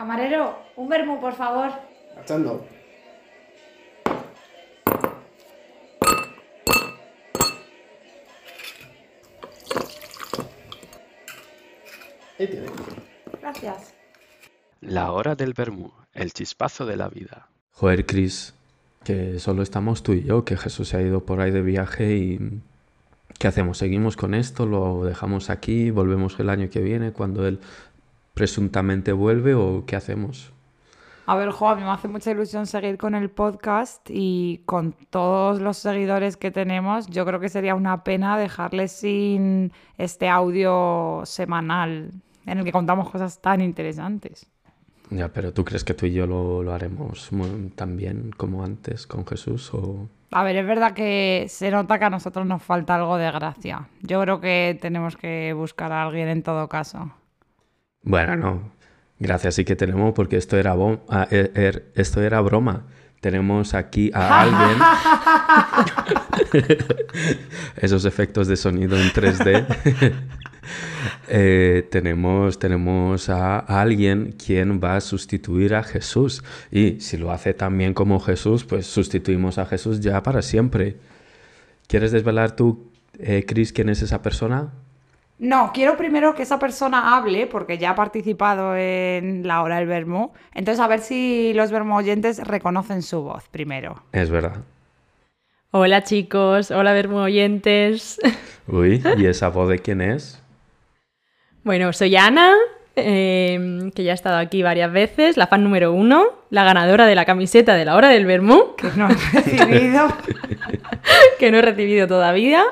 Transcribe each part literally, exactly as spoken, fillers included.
Camarero, un vermú, por favor. Marchando. Ahí tiene. Gracias. La hora del vermú, el chispazo de la vida. Joder, Chris, que solo estamos tú y yo, que Jesús se ha ido por ahí de viaje y... ¿Qué hacemos? ¿Seguimos con esto? ¿Lo dejamos aquí? ¿Volvemos el año que viene cuando él presuntamente vuelve? ¿O qué hacemos? A ver, jo, a mí me hace mucha ilusión seguir con el podcast y con todos los seguidores que tenemos. Yo creo que sería una pena dejarles sin este audio semanal en el que contamos cosas tan interesantes. Ya, pero ¿tú crees que tú y yo lo, lo haremos muy, tan bien como antes con Jesús? ¿O...? A ver, es verdad que se nota que a nosotros nos falta algo de gracia. Yo creo que tenemos que buscar a alguien en todo caso. Bueno, no. Gracias sí que tenemos, porque esto era, bom- ah, er, er, esto era broma. Tenemos aquí a alguien... Esos efectos de sonido en tres D. eh, tenemos, tenemos a alguien quien va a sustituir a Jesús. Y si lo hace tan bien como Jesús, pues sustituimos a Jesús ya para siempre. ¿Quieres desvelar tú, eh, Chris, quién es esa persona? No, quiero primero que esa persona hable, porque ya ha participado en la hora del vermú. Entonces, a ver si los vermú oyentes reconocen su voz primero. Es verdad. Hola, chicos. Hola, vermú oyentes. Uy, ¿y esa voz de quién es? Bueno, soy Ana, eh, que ya ha estado aquí varias veces, la fan número uno, la ganadora de la camiseta de la hora del vermú. Que no he recibido. que no he recibido todavía.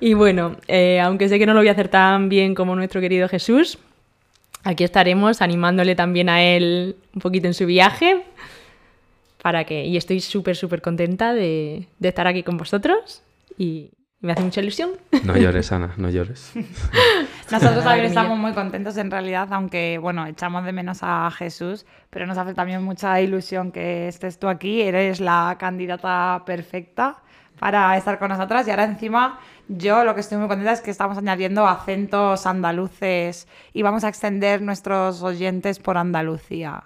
Y bueno, eh, aunque sé que no lo voy a hacer tan bien como nuestro querido Jesús, aquí estaremos animándole también a él un poquito en su viaje. Para que... Y estoy súper, súper contenta de, de estar aquí con vosotros y me hace mucha ilusión. No llores, Ana, no llores. Nosotros también estamos muy contentos en realidad, aunque, bueno, echamos de menos a Jesús, pero nos hace también mucha ilusión que estés tú aquí. Eres la candidata perfecta para estar con nosotras. Y ahora encima yo lo que estoy muy contenta es que estamos añadiendo acentos andaluces y vamos a extender nuestros oyentes por Andalucía.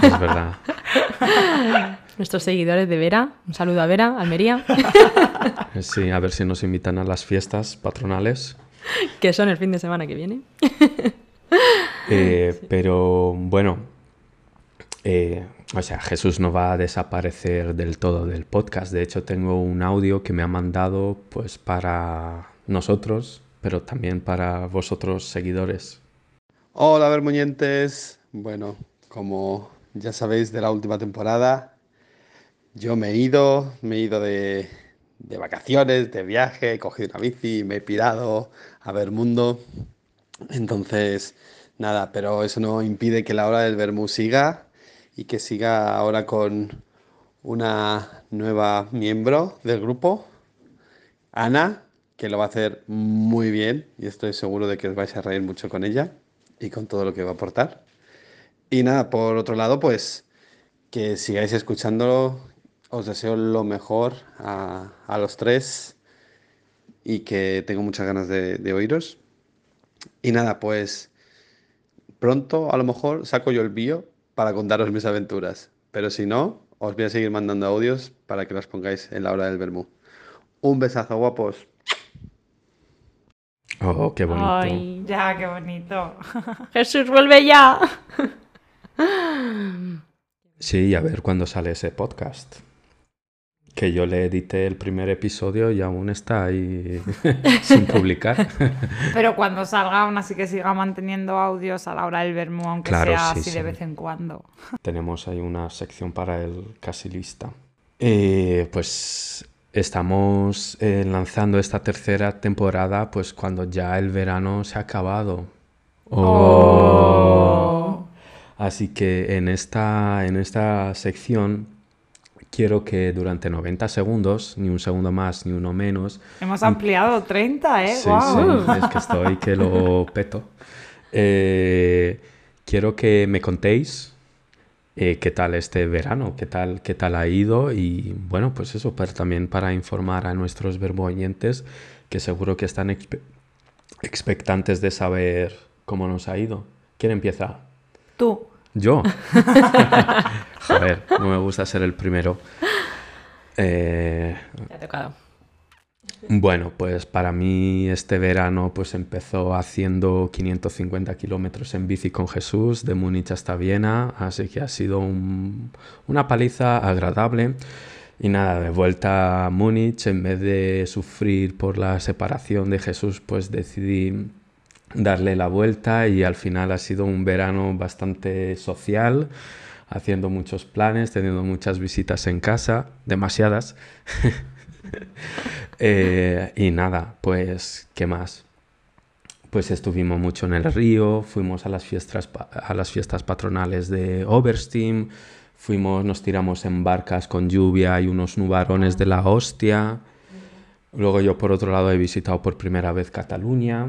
Es verdad. Nuestros seguidores de Vera. Un saludo a Vera, Almería. Sí, a ver si nos invitan a las fiestas patronales. Que son el fin de semana que viene. Eh, sí. Pero bueno, eh... o sea, Jesús no va a desaparecer del todo del podcast. De hecho, tengo un audio que me ha mandado pues para nosotros, pero también para vosotros, seguidores. Hola, vermuñentes. Bueno, como ya sabéis de la última temporada, yo me he ido, me he ido de, de vacaciones, de viaje, he cogido una bici, me he pirado a ver mundo. Entonces, nada, pero eso no impide que la hora del vermú siga. Y que siga ahora con una nueva miembro del grupo, Ana, que lo va a hacer muy bien. Y estoy seguro de que os vais a reír mucho con ella y con todo lo que va a aportar. Y nada, por otro lado, pues que sigáis escuchándolo. Os deseo lo mejor a, a los tres y que tengo muchas ganas de, de oíros. Y nada, pues pronto a lo mejor saco yo el bio para contaros mis aventuras, pero si no, os voy a seguir mandando audios para que los pongáis en la hora del vermú. Un besazo, guapos. Oh, qué bonito. Ay, ya, qué bonito. Jesús, vuelve ya. Sí, a ver cuándo sale ese podcast. Que yo le edité el primer episodio y aún está ahí sin publicar. Pero cuando salga, aún así que siga manteniendo audios a la hora del vermú, aunque claro, sea sí, así sí. De vez en cuando. Tenemos ahí una sección para el casi lista. Eh, pues estamos eh, lanzando esta tercera temporada pues cuando ya el verano se ha acabado. Oh. Oh. Así que en esta, en esta sección... Quiero que durante noventa segundos, ni un segundo más, ni uno menos... Hemos ampliado treinta, ¿eh? Sí, wow. Sí, es que estoy que lo peto. Eh, quiero que me contéis eh, qué tal este verano, qué tal, qué tal ha ido y, bueno, pues eso, pero también para informar a nuestros vermú oyentes que seguro que están expe- expectantes de saber cómo nos ha ido. ¿Quién empieza? Tú. Yo. Joder, no me gusta ser el primero. Eh... Te ha tocado. Bueno, pues para mí este verano pues empezó haciendo quinientos cincuenta kilómetros en bici con Jesús de Múnich hasta Viena, así que ha sido un, una paliza agradable. Y nada, de vuelta a Múnich, en vez de sufrir por la separación de Jesús, pues decidí darle la vuelta y al final ha sido un verano bastante social, haciendo muchos planes, teniendo muchas visitas en casa, demasiadas. eh, y nada, pues, ¿qué más? Pues estuvimos mucho en el río, fuimos a las fiestas, a las fiestas patronales de Oberstim. Fuimos, nos tiramos en barcas con lluvia y unos nubarones de la hostia. Luego yo, por otro lado, he visitado por primera vez Cataluña,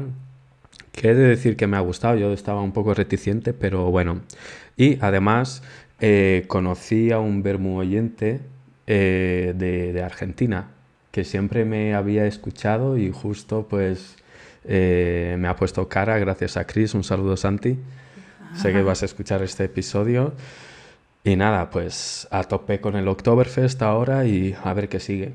que he de decir que me ha gustado. Yo estaba un poco reticente, pero bueno. Y además eh, conocí a un vermu oyente eh, de, de Argentina, que siempre me había escuchado y justo pues eh, me ha puesto cara gracias a Chris. Un saludo, Santi. Ajá. Sé que vas a escuchar este episodio. Y nada, pues a tope con el Oktoberfest ahora y a ver qué sigue.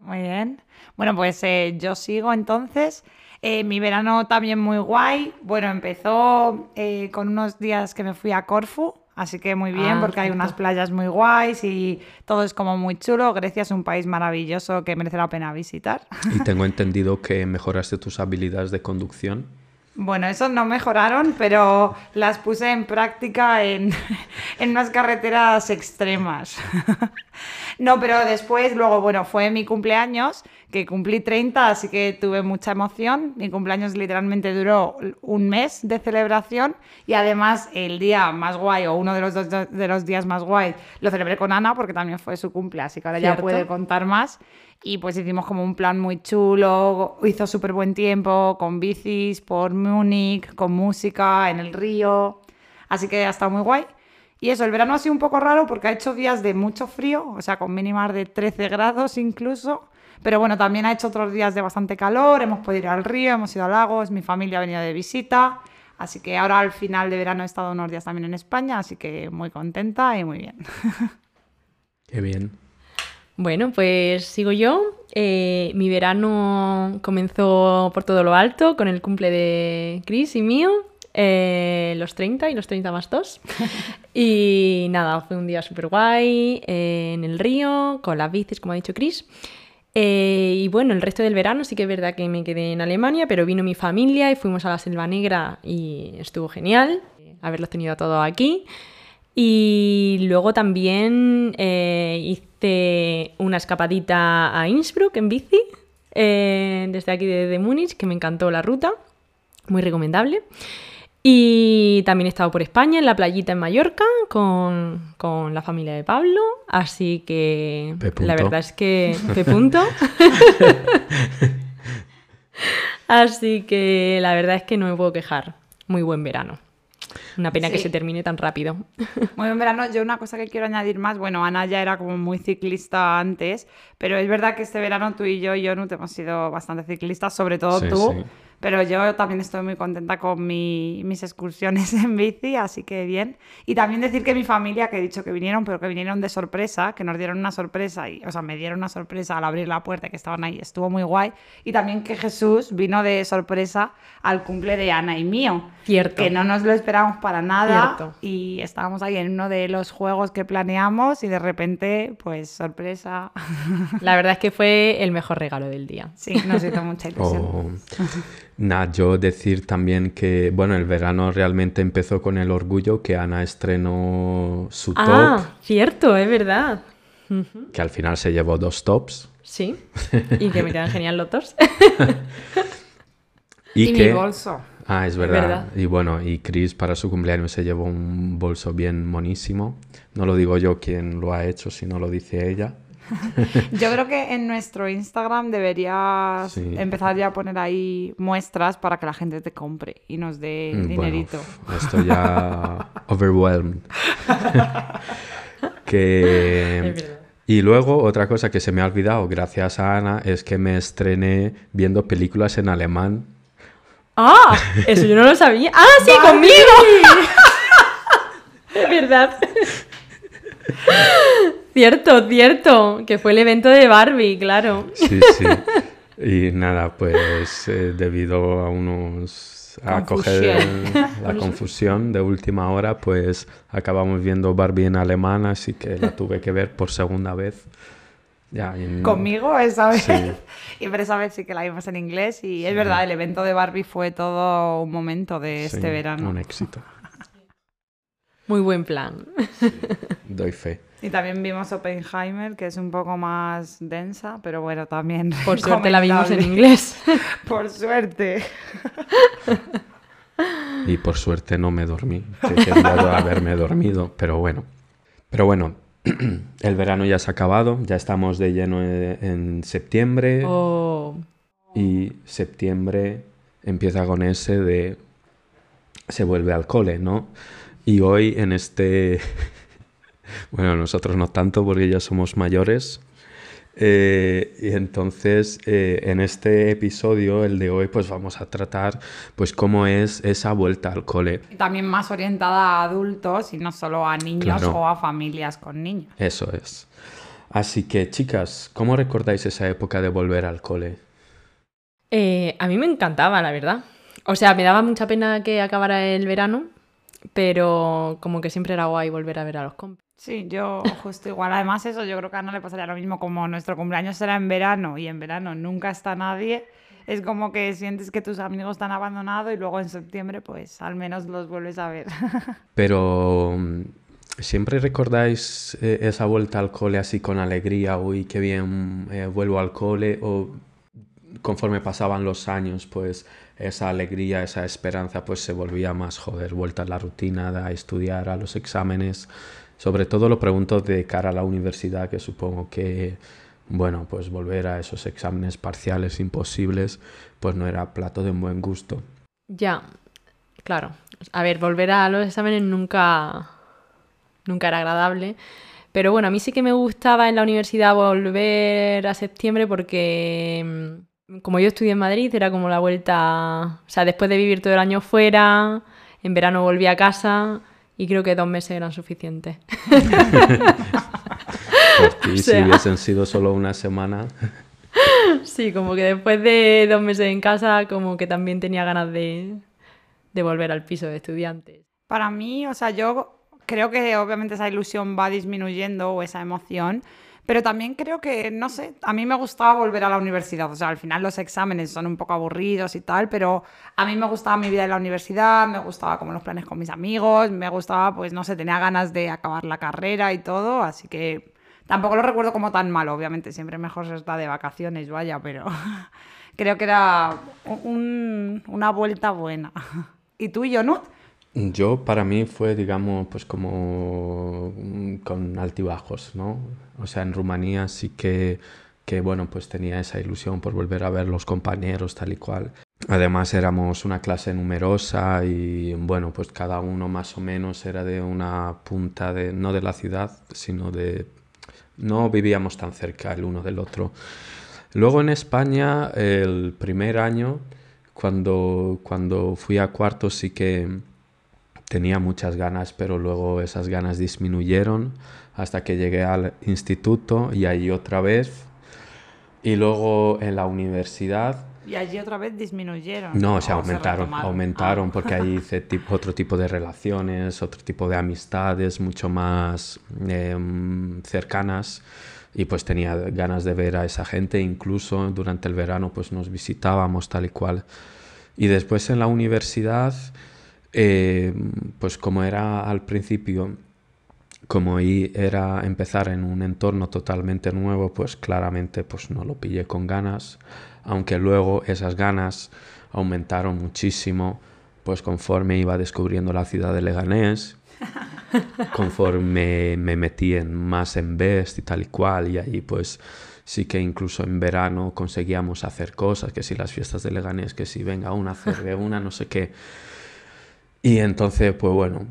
Muy bien. Bueno, pues eh, yo sigo entonces. Eh, mi verano también muy guay. Bueno, empezó eh, con unos días que me fui a Corfú, así que muy bien, ah, porque perfecto. Hay unas playas muy guays y todo es como muy chulo. Grecia es un país maravilloso que merece la pena visitar. Y tengo entendido que mejoraste tus habilidades de conducción. Bueno, esos no mejoraron, pero las puse en práctica en, en unas carreteras extremas. No, pero después, luego, bueno, fue mi cumpleaños, que cumplí treinta, así que tuve mucha emoción. Mi cumpleaños literalmente duró un mes de celebración y además el día más guay, o uno de los, dos, de los días más guay, lo celebré con Ana porque también fue su cumple, así que ahora ¿cierto? Ya puede contar más. Y pues hicimos como un plan muy chulo, hizo súper buen tiempo, con bicis, por Múnich, con música, en el río, así que ha estado muy guay. Y eso, el verano ha sido un poco raro porque ha hecho días de mucho frío, o sea, con mínimas de trece grados incluso, pero bueno, también ha hecho otros días de bastante calor, hemos podido ir al río, hemos ido a lagos, mi familia ha venido de visita, así que ahora al final de verano he estado unos días también en España, así que muy contenta y muy bien. Qué bien. Bueno, pues sigo yo. Eh, mi verano comenzó por todo lo alto con el cumple de Chris y mío, eh, los treinta y los treinta más dos. Y nada, fue un día súper guay eh, en el río, con las bicis, como ha dicho Chris. Eh, y bueno, el resto del verano sí que es verdad que me quedé en Alemania, pero vino mi familia y fuimos a la Selva Negra y estuvo genial haberlos tenido a todos aquí. Y luego también eh, hice una escapadita a Innsbruck en bici, eh, desde aquí, desde Múnich, que me encantó la ruta, muy recomendable. Y también he estado por España, en la playita en Mallorca, con, con la familia de Pablo, así que la verdad es que... P. punto. Así que la verdad es que no me puedo quejar, muy buen verano. Una pena sí. Que se termine tan rápido. Muy bien, verano. Yo una cosa que quiero añadir más, bueno, Ana ya era como muy ciclista antes, pero es verdad que este verano tú y yo, y yo no te hemos sido bastante ciclistas, sobre todo sí, tú, sí. Pero yo también estoy muy contenta con mi, mis excursiones en bici, así que bien. Y también decir que mi familia, que he dicho que vinieron, pero que vinieron de sorpresa, que nos dieron una sorpresa, y, o sea, me dieron una sorpresa al abrir la puerta, que estaban ahí, estuvo muy guay. Y también que Jesús vino de sorpresa al cumple de Ana y mío. Cierto. Que no nos lo esperábamos para nada. Cierto. Y estábamos ahí en uno de los juegos que planeamos y de repente, pues, sorpresa. La verdad es que fue el mejor regalo del día. Sí, nos hizo mucha ilusión. Oh. Nah, yo decir también que, bueno, el verano realmente empezó con el orgullo que Ana estrenó su top. Ah, cierto, es verdad. Uh-huh. Que al final se llevó dos tops. Sí, y que me quedan genial los dos. y y que... mi bolso. Ah, es verdad. es verdad. Y bueno, y Chris para su cumpleaños se llevó un bolso bien monísimo. No lo digo yo quien lo ha hecho, sino lo dice ella. Yo creo que en nuestro Instagram deberías sí. empezar ya a poner ahí muestras para que la gente te compre y nos dé dinerito. Bueno, estoy ya overwhelmed. que... Y luego otra cosa que se me ha olvidado, gracias a Ana, es que me estrené viendo películas en alemán. ¡Ah! Eso yo no lo sabía. ¡Ah, sí, Dani! Conmigo! ¿Verdad? Cierto, cierto, que fue el evento de Barbie, claro. Sí, sí. Y nada, pues eh, debido a unos... a coger la confusión de última hora, pues acabamos viendo Barbie en alemán, así que la tuve que ver por segunda vez. Ya, en... Conmigo esa vez. Sí. Y por esa vez sí que la vimos en inglés y es sí. verdad, el evento de Barbie fue todo un momento de sí, este verano. Un éxito. Muy buen plan. Sí, doy fe. Y también vimos Oppenheimer, que es un poco más densa, pero bueno, también... Por suerte la vimos en inglés. Por suerte. Y por suerte no me dormí. Que quería haberme dormido, pero bueno. Pero bueno, el verano ya se ha acabado, ya estamos de lleno en, en septiembre. Oh. Y septiembre empieza con ese de... se vuelve al cole, ¿no? Y hoy en este... Bueno, nosotros no tanto porque ya somos mayores. Eh, y entonces, eh, en este episodio, el de hoy, pues vamos a tratar pues cómo es esa vuelta al cole. También más orientada a adultos y no solo a niños, claro, o a familias con niños. Eso es. Así que, chicas, ¿cómo recordáis esa época de volver al cole? Eh, a mí me encantaba, la verdad. O sea, me daba mucha pena que acabara el verano, pero como que siempre era guay volver a ver a los compas. Sí, yo justo igual. Además eso, yo creo que a Ana le pasaría lo mismo. Como nuestro cumpleaños será en verano y en verano nunca está nadie, es como que sientes que tus amigos están abandonados y luego en septiembre pues al menos los vuelves a ver. Pero ¿siempre recordáis eh, esa vuelta al cole así con alegría? Uy, qué bien, eh, vuelvo al cole. O conforme pasaban los años, pues esa alegría, esa esperanza pues se volvía más, joder, vuelta a la rutina, a estudiar, a los exámenes. Sobre todo lo pregunto de cara a la universidad, que supongo que, bueno, pues volver a esos exámenes parciales imposibles, pues no era plato de un buen gusto. Ya, claro. A ver, volver a los exámenes nunca, nunca era agradable. Pero bueno, a mí sí que me gustaba en la universidad volver a septiembre porque... Como yo estudié en Madrid, era como la vuelta... O sea, después de vivir todo el año fuera, en verano volví a casa y creo que dos meses eran suficientes. Por ti, o sea... si hubiesen sido solo una semana... Sí, como que después de dos meses en casa, como que también tenía ganas de, de volver al piso de estudiantes. Para mí, o sea, yo creo que obviamente esa ilusión va disminuyendo o esa emoción... Pero también creo que, no sé, a mí me gustaba volver a la universidad. O sea, al final los exámenes son un poco aburridos y tal, pero a mí me gustaba mi vida en la universidad, me gustaba como los planes con mis amigos, me gustaba, pues no sé, tenía ganas de acabar la carrera y todo, así que tampoco lo recuerdo como tan malo. Obviamente siempre mejor se está de vacaciones, vaya, pero creo que era un, una vuelta buena. ¿Y tú, Jonut? Yo, para mí, fue, digamos, pues como con altibajos, ¿no? O sea, en Rumanía sí que, que, bueno, pues tenía esa ilusión por volver a ver los compañeros, tal y cual. Además, éramos una clase numerosa y, bueno, pues cada uno más o menos era de una punta de... No de la ciudad, sino de... No vivíamos tan cerca el uno del otro. Luego, en España, el primer año, cuando, cuando fui a cuarto, sí que... Tenía muchas ganas, pero luego esas ganas disminuyeron hasta que llegué al instituto y allí otra vez. Y luego en la universidad... Y allí otra vez disminuyeron. No, o sea, aumentaron, se aumentaron ah. porque ahí hice tipo, otro tipo de relaciones, otro tipo de amistades mucho más eh, cercanas. Y pues tenía ganas de ver a esa gente, incluso durante el verano pues nos visitábamos tal y cual. Y después en la universidad... Eh, pues como era al principio, como era empezar en un entorno totalmente nuevo, pues claramente pues no lo pillé con ganas, aunque luego esas ganas aumentaron muchísimo, pues conforme iba descubriendo la ciudad de Leganés, conforme me metí en más en Best y tal y cual, y allí pues sí que incluso en verano conseguíamos hacer cosas, que si las fiestas de Leganés, que si venga una cerve, una no sé qué. Y entonces, pues bueno,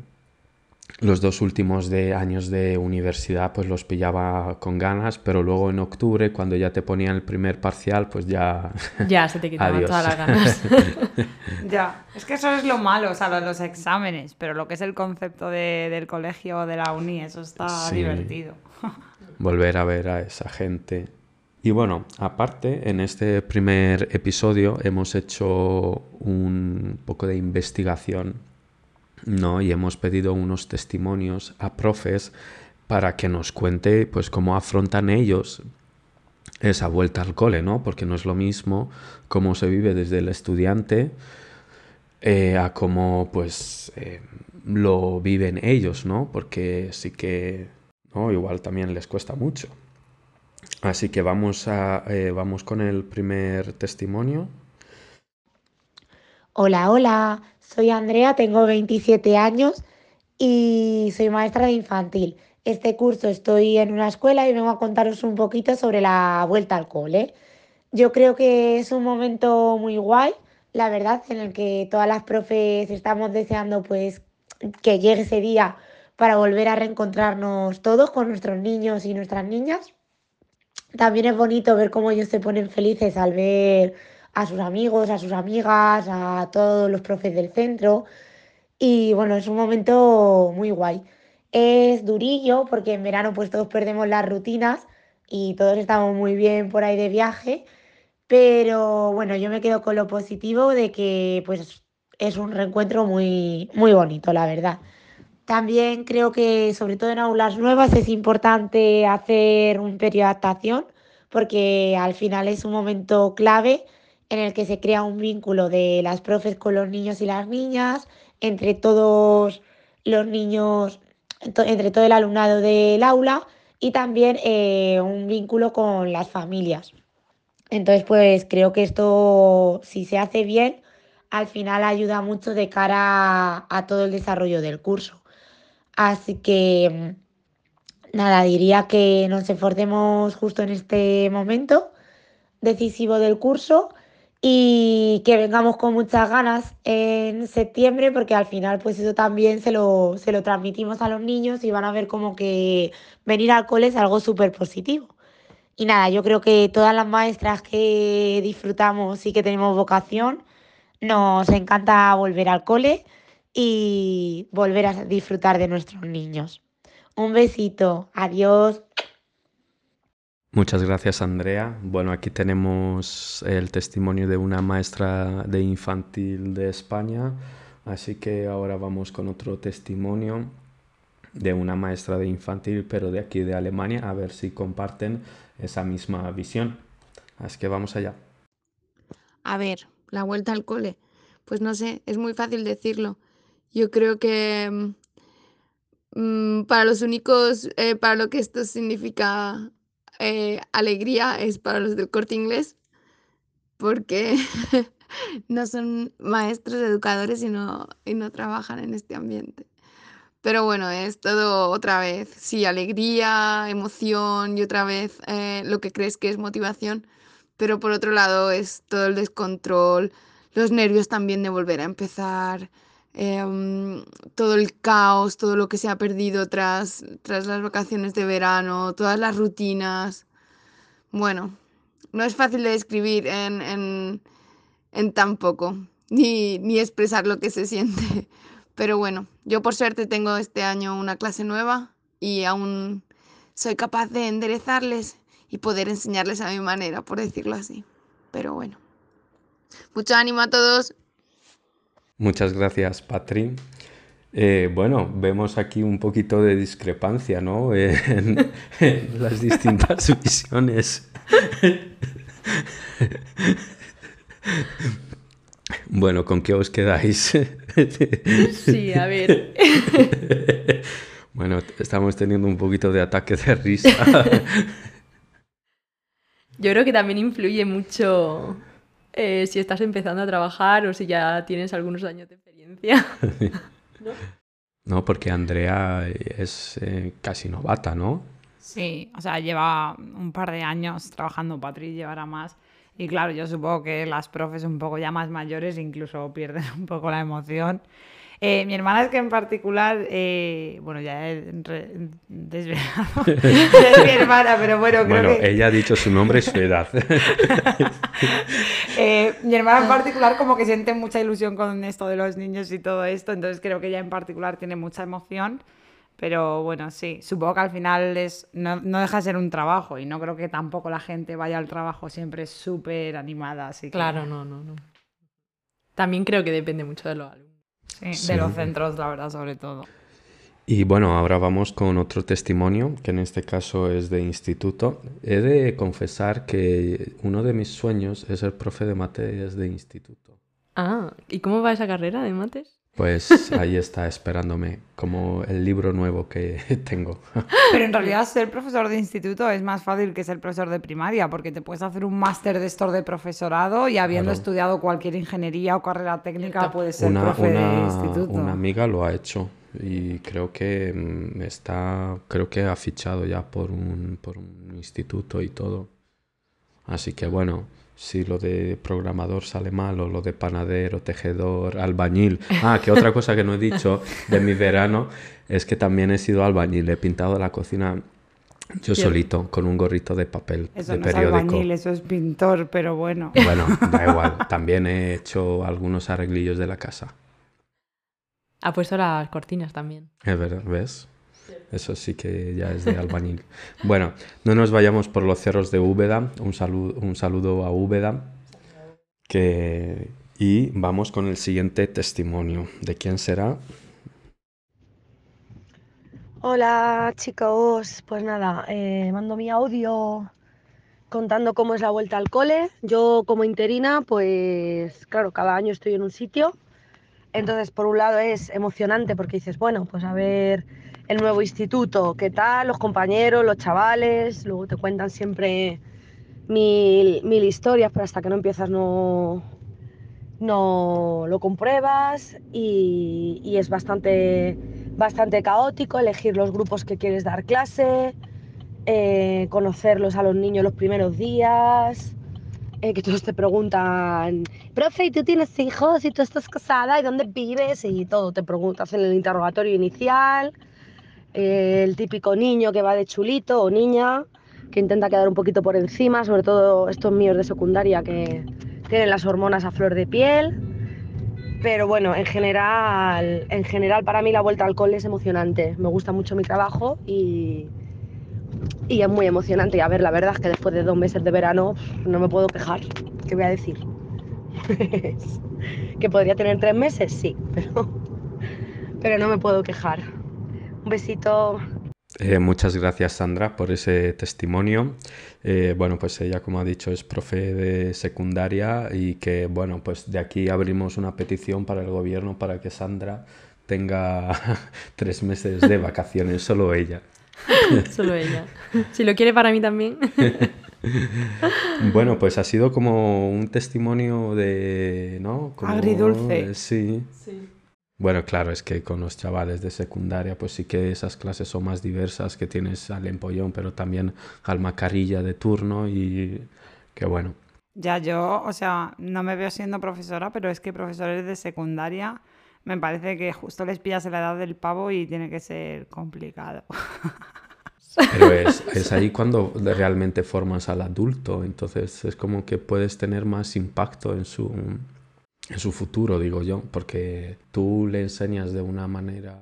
los dos últimos de años de universidad pues los pillaba con ganas, pero luego en octubre, cuando ya te ponían el primer parcial, pues ya... Ya se te quitaban todas las ganas. Ya, es que eso es lo malo, o sea, los, los exámenes, pero lo que es el concepto de, del colegio o de la uni, eso está sí. divertido. Volver a ver a esa gente. Y bueno, aparte, en este primer episodio hemos hecho un poco de investigación, ¿no? Y hemos pedido unos testimonios a profes para que nos cuente pues cómo afrontan ellos esa vuelta al cole, ¿no? Porque no es lo mismo cómo se vive desde el estudiante eh, a cómo pues eh, lo viven ellos, ¿no? Porque sí que, ¿no? Igual también les cuesta mucho. Así que vamos, a, eh, vamos con el primer testimonio. Hola, hola. Soy Andrea, tengo veintisiete años y soy maestra de infantil. Este curso estoy en una escuela y vengo a contaros un poquito sobre la vuelta al cole. Yo creo que es un momento muy guay, la verdad, en el que todas las profes estamos deseando pues, que llegue ese día para volver a reencontrarnos todos con nuestros niños y nuestras niñas. También es bonito ver cómo ellos se ponen felices al ver a sus amigos, a sus amigas, a todos los profes del centro. Y bueno, es un momento muy guay. Es durillo porque en verano pues todos perdemos las rutinas y todos estamos muy bien por ahí de viaje. Pero bueno, yo me quedo con lo positivo de que pues es un reencuentro muy, muy bonito, la verdad. También creo que, sobre todo en aulas nuevas, es importante hacer un periodo de adaptación porque al final es un momento clave en el que se crea un vínculo de las profes con los niños y las niñas, entre todos los niños, entre todo el alumnado del aula y también eh, un vínculo con las familias. Entonces, pues creo que esto, si se hace bien, al final ayuda mucho de cara a, a todo el desarrollo del curso. Así que, nada, diría que nos esforcemos justo en este momento decisivo del curso y que vengamos con muchas ganas en septiembre porque al final pues eso también se lo, se lo transmitimos a los niños y van a ver como que venir al cole es algo súper positivo. Y nada, yo creo que todas las maestras que disfrutamos y que tenemos vocación nos encanta volver al cole y volver a disfrutar de nuestros niños. Un besito, adiós. Muchas gracias, Andrea. Bueno, aquí tenemos el testimonio de una maestra de infantil de España, así que ahora vamos con otro testimonio de una maestra de infantil, pero de aquí de Alemania, a ver si comparten esa misma visión. Así que vamos allá. A ver, la vuelta al cole. Pues no sé, es muy fácil decirlo. Yo creo que mmm, para los únicos, eh, para lo que esto significa eh, alegría es para los del Corte Inglés, porque no son maestros, educadores y no, y no trabajan en este ambiente. Pero bueno, es todo otra vez, sí, alegría, emoción y otra vez eh, lo que crees que es motivación, pero por otro lado es todo el descontrol, los nervios también de volver a empezar. Eh, todo el caos, todo lo que se ha perdido tras, tras las vacaciones de verano, todas las rutinas. Bueno, no es fácil de describir en, en, en tan poco, ni, ni expresar lo que se siente. Pero bueno, yo por suerte tengo este año una clase nueva y aún soy capaz de enderezarles y poder enseñarles a mi manera, por decirlo así. Pero bueno, mucho ánimo a todos. Muchas gracias, Patry. Eh, bueno, vemos aquí un poquito de discrepancia, ¿no? Eh, en, en las distintas visiones. Bueno, ¿con qué os quedáis? Sí, a ver. Bueno, estamos teniendo un poquito de ataque de risa. Yo creo que también influye mucho... Eh, si estás empezando a trabajar o si ya tienes algunos años de experiencia. ¿No? No, porque Andrea es eh, casi novata, ¿no? Sí, o sea, lleva un par de años trabajando, Patry llevará más. Y claro, yo supongo que las profes un poco ya más mayores incluso pierden un poco la emoción. Eh, mi hermana es que en particular, eh, bueno, ya he desvelado es mi hermana, pero bueno, creo bueno, que... ella ha dicho su nombre y su edad. eh, mi hermana en particular como que siente mucha ilusión con esto de los niños y todo esto, entonces creo que ella en particular tiene mucha emoción, pero bueno, sí, supongo que al final es, no, no deja de ser un trabajo y no creo que tampoco la gente vaya al trabajo siempre súper animada, así que... Claro, no, no, no. También creo que depende mucho de los alumnos. Sí, sí, de los centros, la verdad, sobre todo. Y bueno, ahora vamos con otro testimonio, que en este caso es de instituto. He de confesar que uno de mis sueños es ser profe de materias de instituto. Ah, ¿y cómo va esa carrera de mates? Pues ahí está, esperándome, como el libro nuevo que tengo. Pero en realidad ser profesor de instituto es más fácil que ser profesor de primaria, porque te puedes hacer un máster de esto de profesorado y habiendo claro. estudiado cualquier ingeniería o carrera técnica puedes ser una, profe una, de instituto. Una amiga lo ha hecho y creo que está, creo que ha fichado ya por un, por un instituto y todo. Así que bueno... Si lo de programador sale mal, o lo de panadero, tejedor, albañil... Ah, que otra cosa que no he dicho de mi verano es que también he sido albañil. He pintado la cocina yo ¿Qué? solito, con un gorrito de papel, eso de no periódico. Eso no es albañil, eso es pintor, pero bueno. Bueno, da igual. También he hecho algunos arreglillos de la casa. Ha puesto las cortinas también. Es verdad, ¿ves? Eso sí que ya es de albañil. Bueno, no nos vayamos por los cerros de Úbeda. Un saludo, un saludo a Úbeda. Que... Y vamos con el siguiente testimonio. ¿De quién será? Hola, chicos. Pues nada, eh, mando mi audio contando cómo es la vuelta al cole. Yo como interina, pues claro, cada año estoy en un sitio. Entonces, por un lado es emocionante porque dices, bueno, pues a ver... el nuevo instituto, qué tal, los compañeros, los chavales, luego te cuentan siempre mil, mil historias, pero hasta que no empiezas no, no lo compruebas y, y es bastante, bastante caótico elegir los grupos que quieres dar clase, eh, conocerlos a los niños los primeros días, eh, que todos te preguntan, profe, ¿y tú tienes hijos? ¿Y tú estás casada? ¿Y dónde vives? Y todo, te preguntas en el interrogatorio inicial... el típico niño que va de chulito o niña que intenta quedar un poquito por encima, sobre todo estos míos de secundaria que tienen las hormonas a flor de piel, pero bueno, en general, en general para mí la vuelta al cole es emocionante, me gusta mucho mi trabajo y, y es muy emocionante. Y a ver, la verdad es que después de dos meses de verano no me puedo quejar, ¿qué voy a decir? Que podría tener tres meses, sí, pero, pero no me puedo quejar. Un besito. Eh, muchas gracias, Sandra, por ese testimonio. Eh, bueno, pues ella, como ha dicho, es profe de secundaria y que, bueno, pues de aquí abrimos una petición para el gobierno para que Sandra tenga tres meses de vacaciones, solo ella. Solo ella. Si lo quiere para mí también. Bueno, pues ha sido como un testimonio de... ¿no? Como... agridulce. Sí. Sí. Bueno, claro, es que con los chavales de secundaria pues sí que esas clases son más diversas, que tienes al empollón, pero también al macarilla de turno y que bueno. Ya yo, o sea, no me veo siendo profesora, pero es que profesores de secundaria me parece que justo les pillas la edad del pavo y tiene que ser complicado. Pero es, es ahí cuando realmente formas al adulto, entonces es como que puedes tener más impacto en su... en su futuro, digo yo, porque tú le enseñas de una manera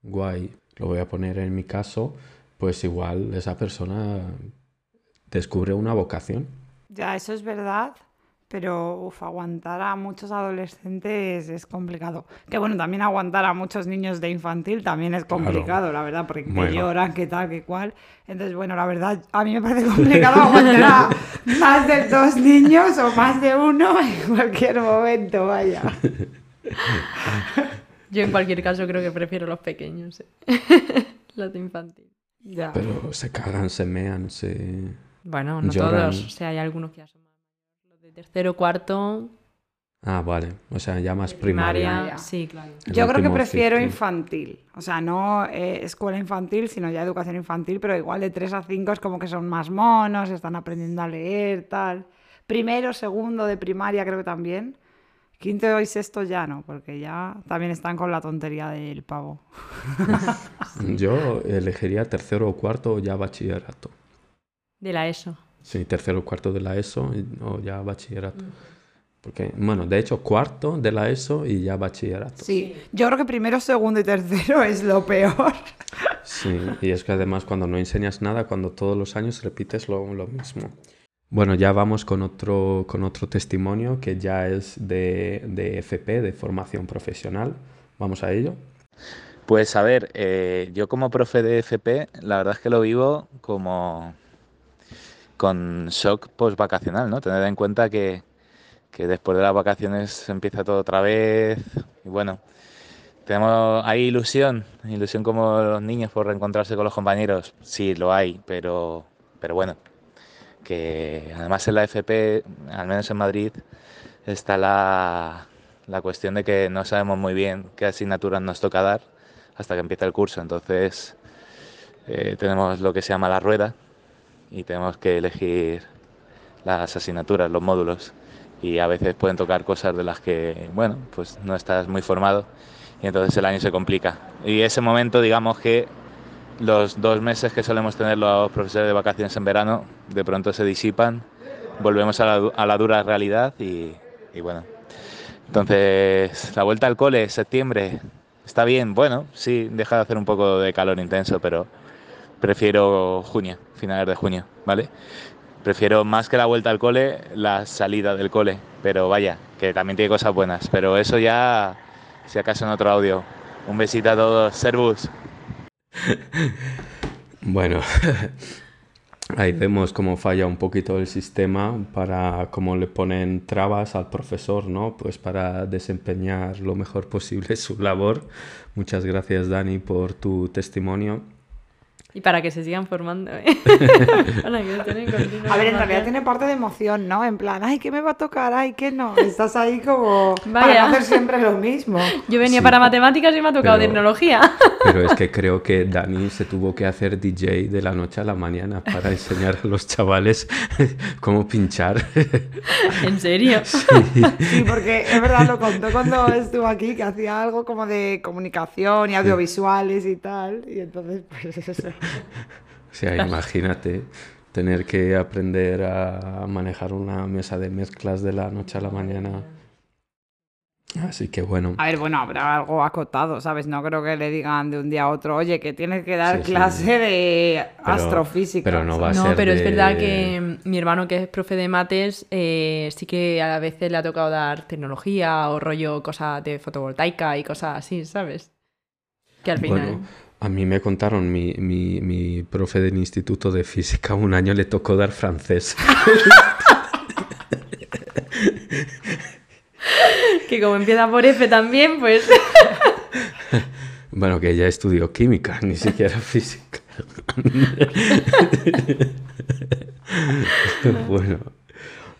guay, lo voy a poner en mi caso, pues igual esa persona descubre una vocación. Ya, eso es verdad, pero uf, aguantar a muchos adolescentes es complicado. Que bueno, también aguantar a muchos niños de infantil también es complicado, claro. La verdad, porque bueno. Que lloran, que tal, que cual. Entonces, bueno, la verdad, a mí me parece complicado aguantar a... más de dos niños o más de uno en cualquier momento, vaya. Yo en cualquier caso creo que prefiero los pequeños, ¿eh? Los de infantil. Ya. Pero se cagan, se mean, se... Bueno, no lloran. Todos, o sea, hay algunos que hacen los de tercero, cuarto... Ah, vale, o sea, ya más primaria. primaria. Sí, claro. El Yo creo que prefiero ciclo. infantil, o sea, no eh, escuela infantil, sino ya educación infantil, pero igual de tres a cinco es como que son más monos, están aprendiendo a leer, tal. Primero, segundo de primaria creo que también, Quinto y sexto ya no, porque ya también están con la tontería del pavo. Yo elegiría tercero o cuarto o ya bachillerato. ¿De la ESO? Sí, tercero o cuarto de la ESO o ya bachillerato. Mm. Porque, bueno, de hecho, cuarto de la ESO y ya bachillerato. Sí, yo creo que primero, segundo y tercero es lo peor. Sí, y es que además cuando no enseñas nada, cuando todos los años repites lo, lo mismo. Bueno, ya vamos con otro, con otro testimonio que ya es de, de F P, de formación profesional. Vamos a ello. Pues a ver, eh, yo como profe de F P, la verdad es que lo vivo como con shock postvacacional, ¿no? Tener en cuenta que, que después de las vacaciones empieza todo otra vez y bueno, tenemos, hay ilusión, ilusión como los niños por reencontrarse con los compañeros. Sí, lo hay, pero, pero bueno. Que además en la F P, al menos en Madrid, está la, la cuestión de que no sabemos muy bien qué asignaturas nos toca dar hasta que empieza el curso. Entonces eh, tenemos lo que se llama la rueda y tenemos que elegir las asignaturas, los módulos, y a veces pueden tocar cosas de las que, bueno, pues no estás muy formado y entonces el año se complica. Y ese momento, digamos que los dos meses que solemos tener los profesores de vacaciones en verano, de pronto se disipan, volvemos a la, a la dura realidad y, y bueno. Entonces, la vuelta al cole, septiembre, está bien, bueno, sí, deja de hacer un poco de calor intenso, pero prefiero junio, finales de junio, ¿vale? Prefiero más que la vuelta al cole, la salida del cole, pero vaya, que también tiene cosas buenas, pero eso ya, si acaso en otro audio. Un besito a todos, servus. Bueno, ahí vemos cómo falla un poquito el sistema para cómo le ponen trabas al profesor, ¿no? Pues para desempeñar lo mejor posible su labor. Muchas gracias, Dani, por tu testimonio. Y para que se sigan formando, ¿eh? Para que tienen continuo. A ver, en realidad tiene parte de emoción, ¿no? En plan, ay, ¿qué me va a tocar? Ay, ¿qué no? Estás ahí como Vaya. Para hacer siempre lo mismo. Yo venía sí, para matemáticas y me ha tocado pero, tecnología. Pero es que creo que Dani se tuvo que hacer D J de la noche a la mañana para enseñar a los chavales cómo pinchar. ¿En serio? Sí, sí, porque es verdad, lo contó cuando estuvo aquí, que hacía algo como de comunicación y audiovisuales y tal. Y entonces, pues eso. O sea, claro. Imagínate tener que aprender a manejar una mesa de mezclas de la noche a la mañana. Así que bueno. A ver, bueno, habrá algo acotado, ¿sabes? No creo que le digan de un día a otro, oye, que tienes que dar sí, clase sí. de pero, astrofísica. Pero no va a no, ser No, pero de... es verdad que mi hermano, que es profe de mates, eh, sí que a veces le ha tocado dar tecnología o rollo cosas de fotovoltaica y cosas así, ¿sabes? Que al final... Bueno, a mí me contaron, mi, mi, mi profe del Instituto de Física, un año le tocó dar francés. Que como empieza por F también, pues... Bueno, que ella estudió química, ni siquiera física. Bueno,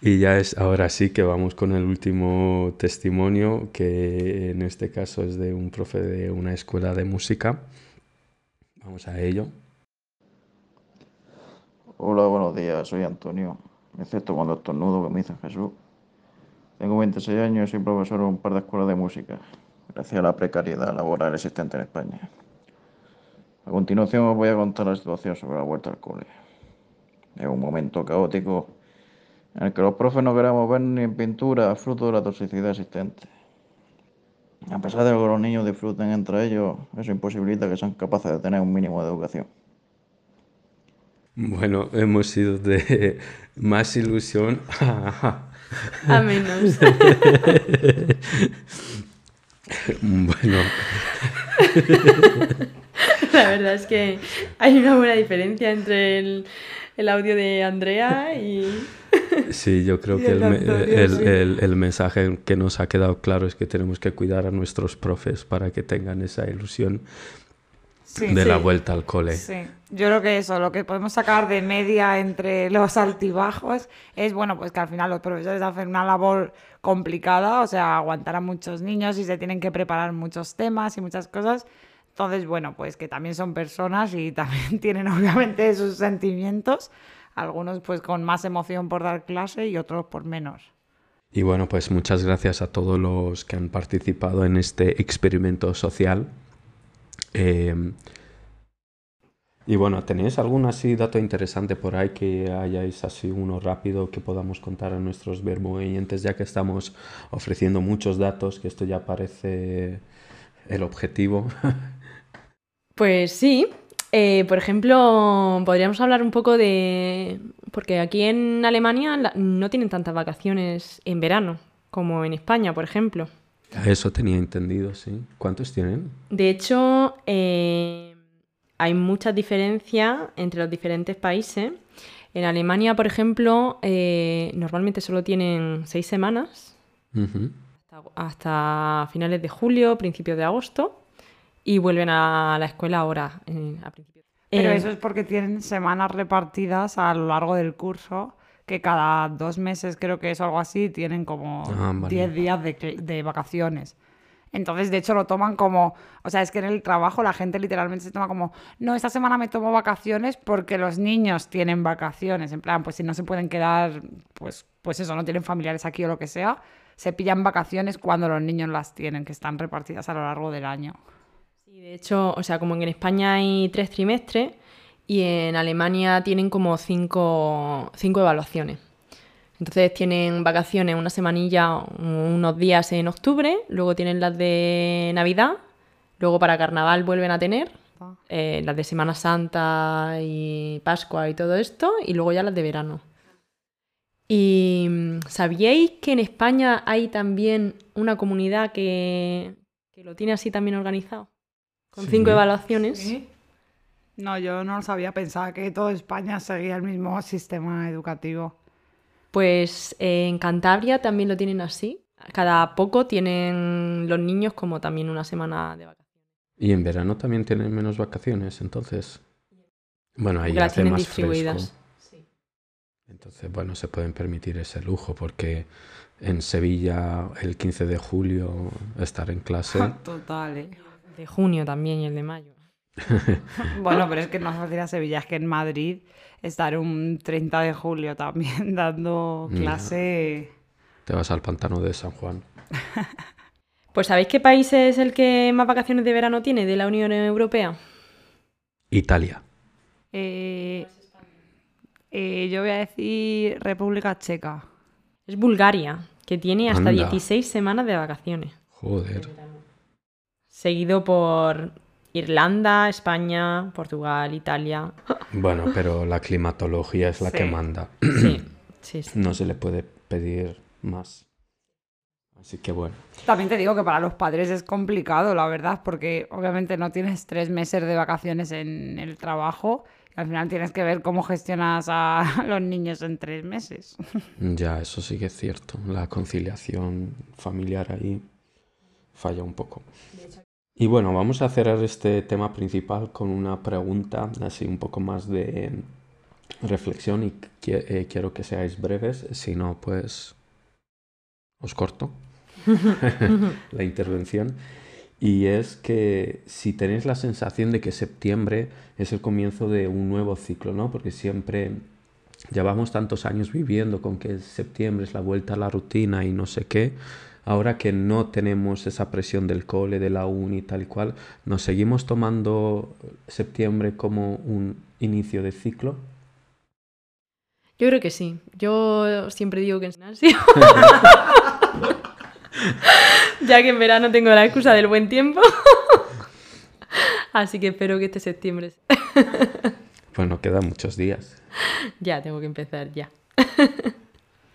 y ya es ahora sí que vamos con el último testimonio, que en este caso es de un profe de una escuela de música. Vamos a ello. Hola, buenos días. Soy Antonio. Excepto cuando estornudo, que me dicen Jesús. Tengo veintiséis años y soy profesor en un par de escuelas de música, gracias a la precariedad laboral existente en España. A continuación os voy a contar la situación sobre la vuelta al cole. Es un momento caótico en el que los profes no queremos ver ni en pintura, fruto de la toxicidad existente. A pesar de que los niños disfruten entre ellos, eso imposibilita que sean capaces de tener un mínimo de educación. Bueno, hemos ido de más ilusión a... a menos. Bueno. La verdad es que hay una buena diferencia entre el, el audio de Andrea y... Sí, yo creo que el, el, el, el mensaje que nos ha quedado claro es que tenemos que cuidar a nuestros profes para que tengan esa ilusión sí, de sí. la vuelta al cole. Sí, yo creo que eso, lo que podemos sacar de media entre los altibajos es, bueno, pues que al final los profesores hacen una labor complicada, o sea, aguantar a muchos niños y se tienen que preparar muchos temas y muchas cosas. Entonces, bueno, pues que también son personas y también tienen obviamente sus sentimientos. Algunos pues con más emoción por dar clase y otros por menos. Y bueno, pues muchas gracias a todos los que han participado en este experimento social. Eh, y bueno, ¿tenéis algún así dato interesante por ahí que hayáis así uno rápido que podamos contar a nuestros vermu oyentes, ya que estamos ofreciendo muchos datos, que esto ya parece el objetivo? Pues sí. Eh, por ejemplo, podríamos hablar un poco de... Porque aquí en Alemania la... no tienen tantas vacaciones en verano como en España, por ejemplo. Eso tenía entendido, sí. ¿Cuántos tienen? De hecho, eh, hay muchas diferencias entre los diferentes países. En Alemania, por ejemplo, eh, normalmente solo tienen seis semanas, uh-huh, hasta, hasta finales de julio, principios de agosto. Y vuelven a la escuela ahora, eh, a principios. Pero eh, eso es porque tienen semanas repartidas a lo largo del curso, que cada dos meses, creo que es algo así, tienen como diez ah, vale. días de, de vacaciones. Entonces, de hecho, lo toman como... O sea, es que en el trabajo la gente literalmente se toma como... No, esta semana me tomo vacaciones porque los niños tienen vacaciones. En plan, pues si no se pueden quedar... Pues, pues eso, no tienen familiares aquí o lo que sea. Se pillan vacaciones cuando los niños las tienen, que están repartidas a lo largo del año. De hecho, o sea, como en España hay tres trimestres y en Alemania tienen como cinco, cinco evaluaciones. Entonces tienen vacaciones una semanilla, unos días en octubre, luego tienen las de Navidad, luego para Carnaval vuelven a tener eh, las de Semana Santa y Pascua y todo esto, y luego ya las de verano. ¿Y sabíais que en España hay también una comunidad que, que lo tiene así también organizado? Con sí. cinco evaluaciones. ¿Sí? No, yo no lo sabía. Pensaba que toda España seguía el mismo sistema educativo. Pues eh, en Cantabria también lo tienen así. Cada poco tienen los niños como también una semana de vacaciones. ¿Y en verano también tienen menos vacaciones, entonces? Bueno, ahí hace más fresco. Sí. Entonces, bueno, se pueden permitir ese lujo porque... En Sevilla, el quince de julio, estar en clase... Total, ¿eh? De junio también y el de mayo. Bueno, pero es que no es fácil a Sevilla, es que en Madrid estar un treinta de julio también dando clase... Mira, te vas al pantano de San Juan. Pues ¿sabéis qué país es el que más vacaciones de verano tiene de la Unión Europea? Italia. Eh, eh, yo voy a decir República Checa. Es Bulgaria, que tiene hasta Anda. dieciséis semanas de vacaciones. Joder. Seguido por Irlanda, España, Portugal, Italia... Bueno, pero la climatología es la sí. que manda. Sí. Sí, sí. No se le puede pedir más. Así que bueno. También te digo que para los padres es complicado, la verdad, porque obviamente no tienes tres meses de vacaciones en el trabajo. Y al final tienes que ver cómo gestionas a los niños en tres meses. Ya, eso sí que es cierto. La conciliación familiar ahí falla un poco. Y bueno, vamos a cerrar este tema principal con una pregunta, así un poco más de reflexión, y que, eh, quiero que seáis breves, si no, pues os corto la intervención. Y es que si tenéis la sensación de que septiembre es el comienzo de un nuevo ciclo, ¿no? Porque siempre llevamos tantos años viviendo con que septiembre es la vuelta a la rutina y no sé qué. Ahora que no tenemos esa presión del cole, de la uni y tal y cual, ¿nos seguimos tomando septiembre como un inicio de ciclo? Yo creo que sí. Yo siempre digo que en gimnasio. Ya que en verano tengo la excusa del buen tiempo. Así que espero que este septiembre... Bueno, quedan muchos días. Ya, tengo que empezar ya.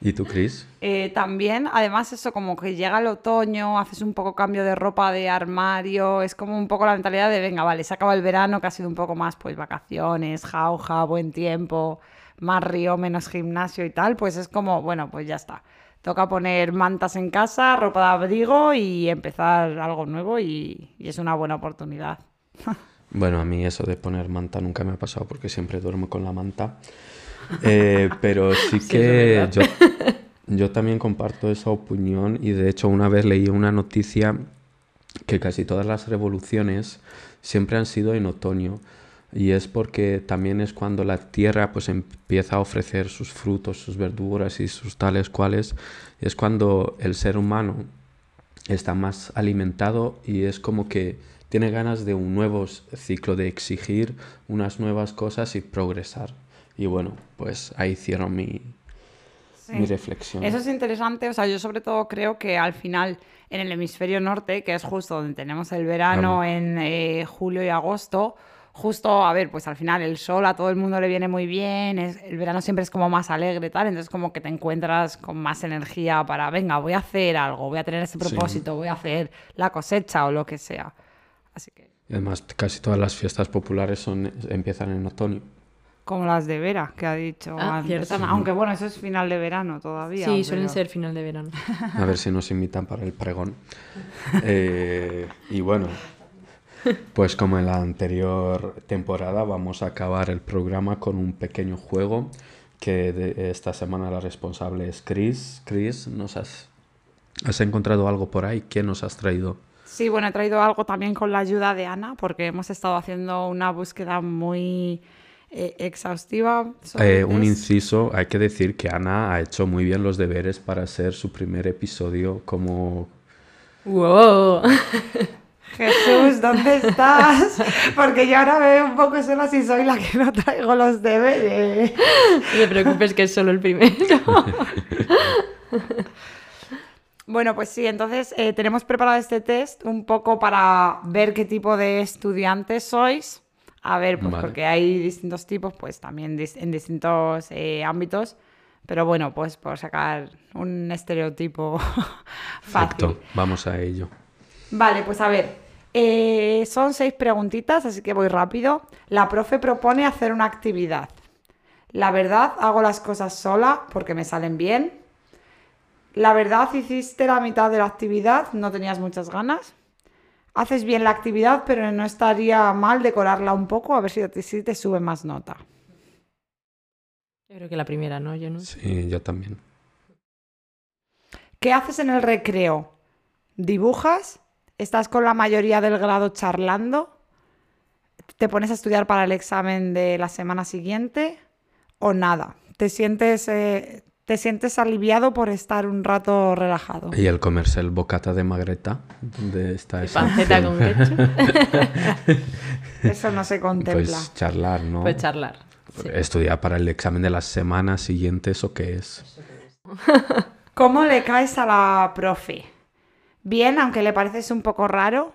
¿Y tú, Cris? Eh, también, además, eso, como que llega el otoño, haces un poco cambio de ropa, de armario, es como un poco la mentalidad de, venga, vale, se acaba el verano, que ha sido un poco más, pues, vacaciones, jauja, buen tiempo, más río, menos gimnasio y tal, pues es como, bueno, pues ya está. Toca poner mantas en casa, ropa de abrigo y empezar algo nuevo y, y es una buena oportunidad. Bueno, a mí eso de poner manta nunca me ha pasado porque siempre duermo con la manta. Eh, pero sí que sí, yo, yo también comparto esa opinión y de hecho una vez leí una noticia que casi todas las revoluciones siempre han sido en otoño. y es porque también es cuando la tierra pues empieza a ofrecer sus frutos, sus verduras y sus tales cuales, es cuando el ser humano está más alimentado y es como que tiene ganas de un nuevo ciclo, de exigir unas nuevas cosas y progresar. Y bueno, pues ahí cierro mi, sí. mi reflexión. Eso es interesante, o sea, yo sobre todo creo que al final en el hemisferio norte, que es justo donde tenemos el verano, claro. en eh, julio y agosto, justo, a ver, pues al final el sol a todo el mundo le viene muy bien, es, el verano siempre es como más alegre, tal, entonces como que te encuentras con más energía para, venga, voy a hacer algo, voy a tener ese propósito, sí. voy a hacer la cosecha o lo que sea. Así que... Además, casi todas las fiestas populares son, empiezan en otoño. Como las de Vera, que ha dicho ah, antes. Aunque bueno, eso es final de verano todavía. Sí, suelen pero... ser final de verano. A ver si nos invitan para el pregón. Eh, y bueno... Pues como en la anterior temporada vamos a acabar el programa con un pequeño juego que de esta semana la responsable es Chris. Chris, ¿nos has, has encontrado algo por ahí? ¿Qué nos has traído? Sí, bueno, he traído algo también con la ayuda de Ana porque hemos estado haciendo una búsqueda muy eh, exhaustiva. Eh, un inciso, hay que decir que Ana ha hecho muy bien los deberes para hacer su primer episodio como... ¡Wow! Jesús, ¿dónde estás? Porque yo ahora me veo un poco sola si soy la que no traigo los deberes. No te preocupes que es solo el primero. Bueno, pues sí, entonces eh, tenemos preparado este test un poco para ver qué tipo de estudiantes sois. A ver, pues vale. porque hay distintos tipos, pues también dis- en distintos eh, ámbitos. Pero bueno, pues por sacar un estereotipo fácil. Perfecto, vamos a ello. Vale, pues a ver, eh, son seis preguntitas, así que voy rápido. La profe propone hacer una actividad. La verdad, hago las cosas sola porque me salen bien. La verdad, hiciste la mitad de la actividad, no tenías muchas ganas. Haces bien la actividad, pero no estaría mal decorarla un poco, a ver si te, si te sube más nota. Yo creo que la primera, ¿no? Yo no. Sí, yo también. ¿Qué haces en el recreo? ¿Dibujas? ¿Estás con la mayoría del grado charlando? ¿Te pones a estudiar para el examen de la semana siguiente? ¿O nada? ¿Te sientes, eh, te sientes aliviado por estar un rato relajado? ¿Y el comercial bocata de Magreta? ¿Dónde está eso? ¿Panceta con ketchup? Eso no se contempla. Pues charlar, ¿no? Pues charlar. Sí. ¿Estudiar para el examen de la semana siguiente? ¿Eso qué es? ¿Cómo le caes a la profe? Bien, aunque le pareces un poco raro.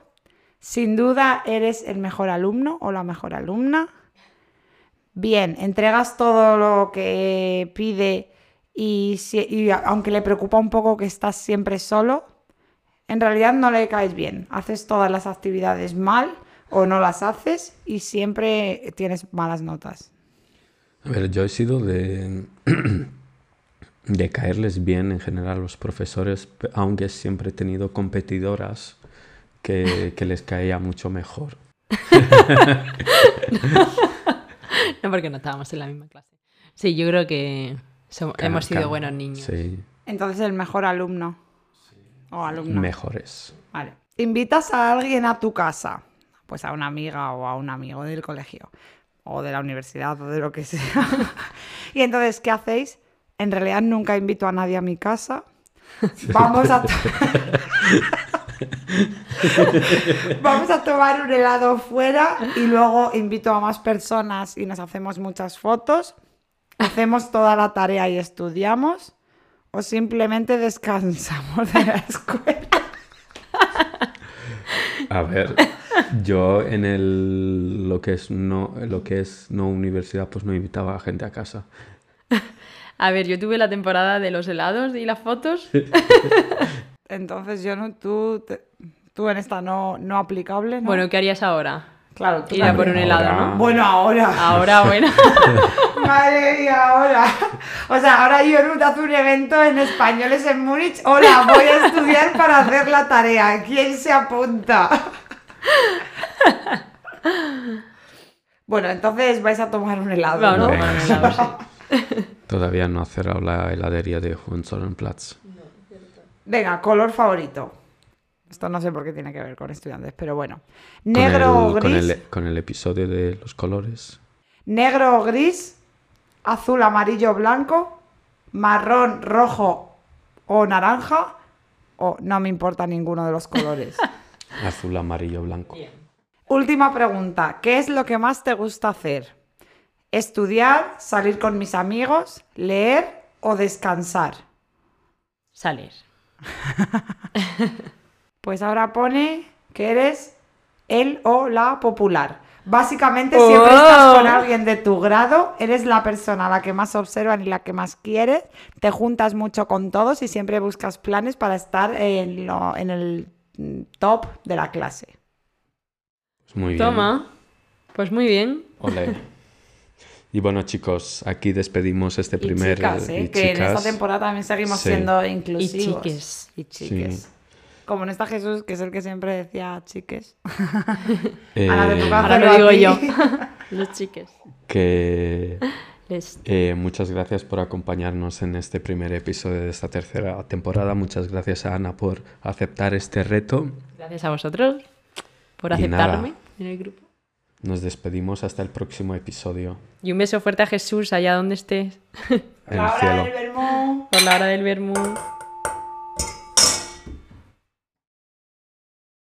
Sin duda eres el mejor alumno o la mejor alumna. Bien, entregas todo lo que pide y, si, y aunque le preocupa un poco que estás siempre solo, en realidad no le caes bien. Haces todas las actividades mal o no las haces y siempre tienes malas notas. A ver, yo he sido de... de caerles bien en general a los profesores, aunque siempre he tenido competidoras que, que les caía mucho mejor. No, porque no estábamos en la misma clase. Sí, yo creo que somos, claro, hemos sido claro. buenos niños. Sí. Entonces, el mejor alumno sí. o alumna. Mejores. Vale. Invitas a alguien a tu casa, pues a una amiga o a un amigo del colegio, o de la universidad o de lo que sea. Y entonces, ¿qué hacéis? En realidad nunca invito a nadie a mi casa. Vamos a, Vamos a tomar un helado fuera y luego invito a más personas y nos hacemos muchas fotos. Hacemos toda la tarea y estudiamos. O simplemente descansamos de la escuela. A ver, yo en el, lo, que es no, lo que es no universidad pues no invitaba a gente a casa. A ver, yo tuve la temporada de los helados y las fotos. Entonces, yo no, tú, te, tú en esta no, no aplicable, ¿no? Bueno, ¿qué harías ahora? Claro, tú ir a por un helado, ahora... ¿no? Bueno, ahora. Ahora, bueno. Madre mía, ahora. O sea, ahora yo no te hago un evento en españoles en Múnich. Hola, voy a estudiar para hacer la tarea. ¿Quién se apunta? Bueno, entonces vais a tomar un helado, ¿no? ¿no? Venga, un helado, sí. Todavía no ha cerrado la heladería de Gärtnerplatz. No, Venga, color favorito. Esto no sé por qué tiene que ver con estudiantes, pero bueno. Negro o gris. Con el, con el episodio de los colores. Negro o gris, azul, amarillo, blanco, marrón, rojo o naranja, o no me importa ninguno de los colores. Azul, amarillo, blanco. Bien. Última pregunta. ¿Qué es lo que más te gusta hacer? ¿Estudiar, salir con mis amigos, leer o descansar? Salir. Pues ahora pone que eres el o la popular. Básicamente oh. siempre estás con alguien de tu grado, eres la persona a la que más observan y la que más quieres, te juntas mucho con todos y siempre buscas planes para estar en, lo, en el top de la clase. Muy bien. Toma, pues muy bien. Olé. Y bueno, chicos, aquí despedimos este primer... Y chicas, ¿eh? y que chicas. En esta temporada también seguimos sí. siendo inclusivos. Y chiques. Y chiques. Sí. Como no está Jesús, que es el que siempre decía chiques. Eh... Ahora, te Ahora lo digo yo. Los chiques. Que... Les... Eh, muchas gracias por acompañarnos en este primer episodio de esta tercera temporada. Muchas gracias a Ana por aceptar este reto. Gracias a vosotros por y aceptarme nada. En el grupo. Nos despedimos hasta el próximo episodio. Y un beso fuerte a Jesús allá donde estés. En el cielo. Por la hora del vermu. Por la hora del vermu.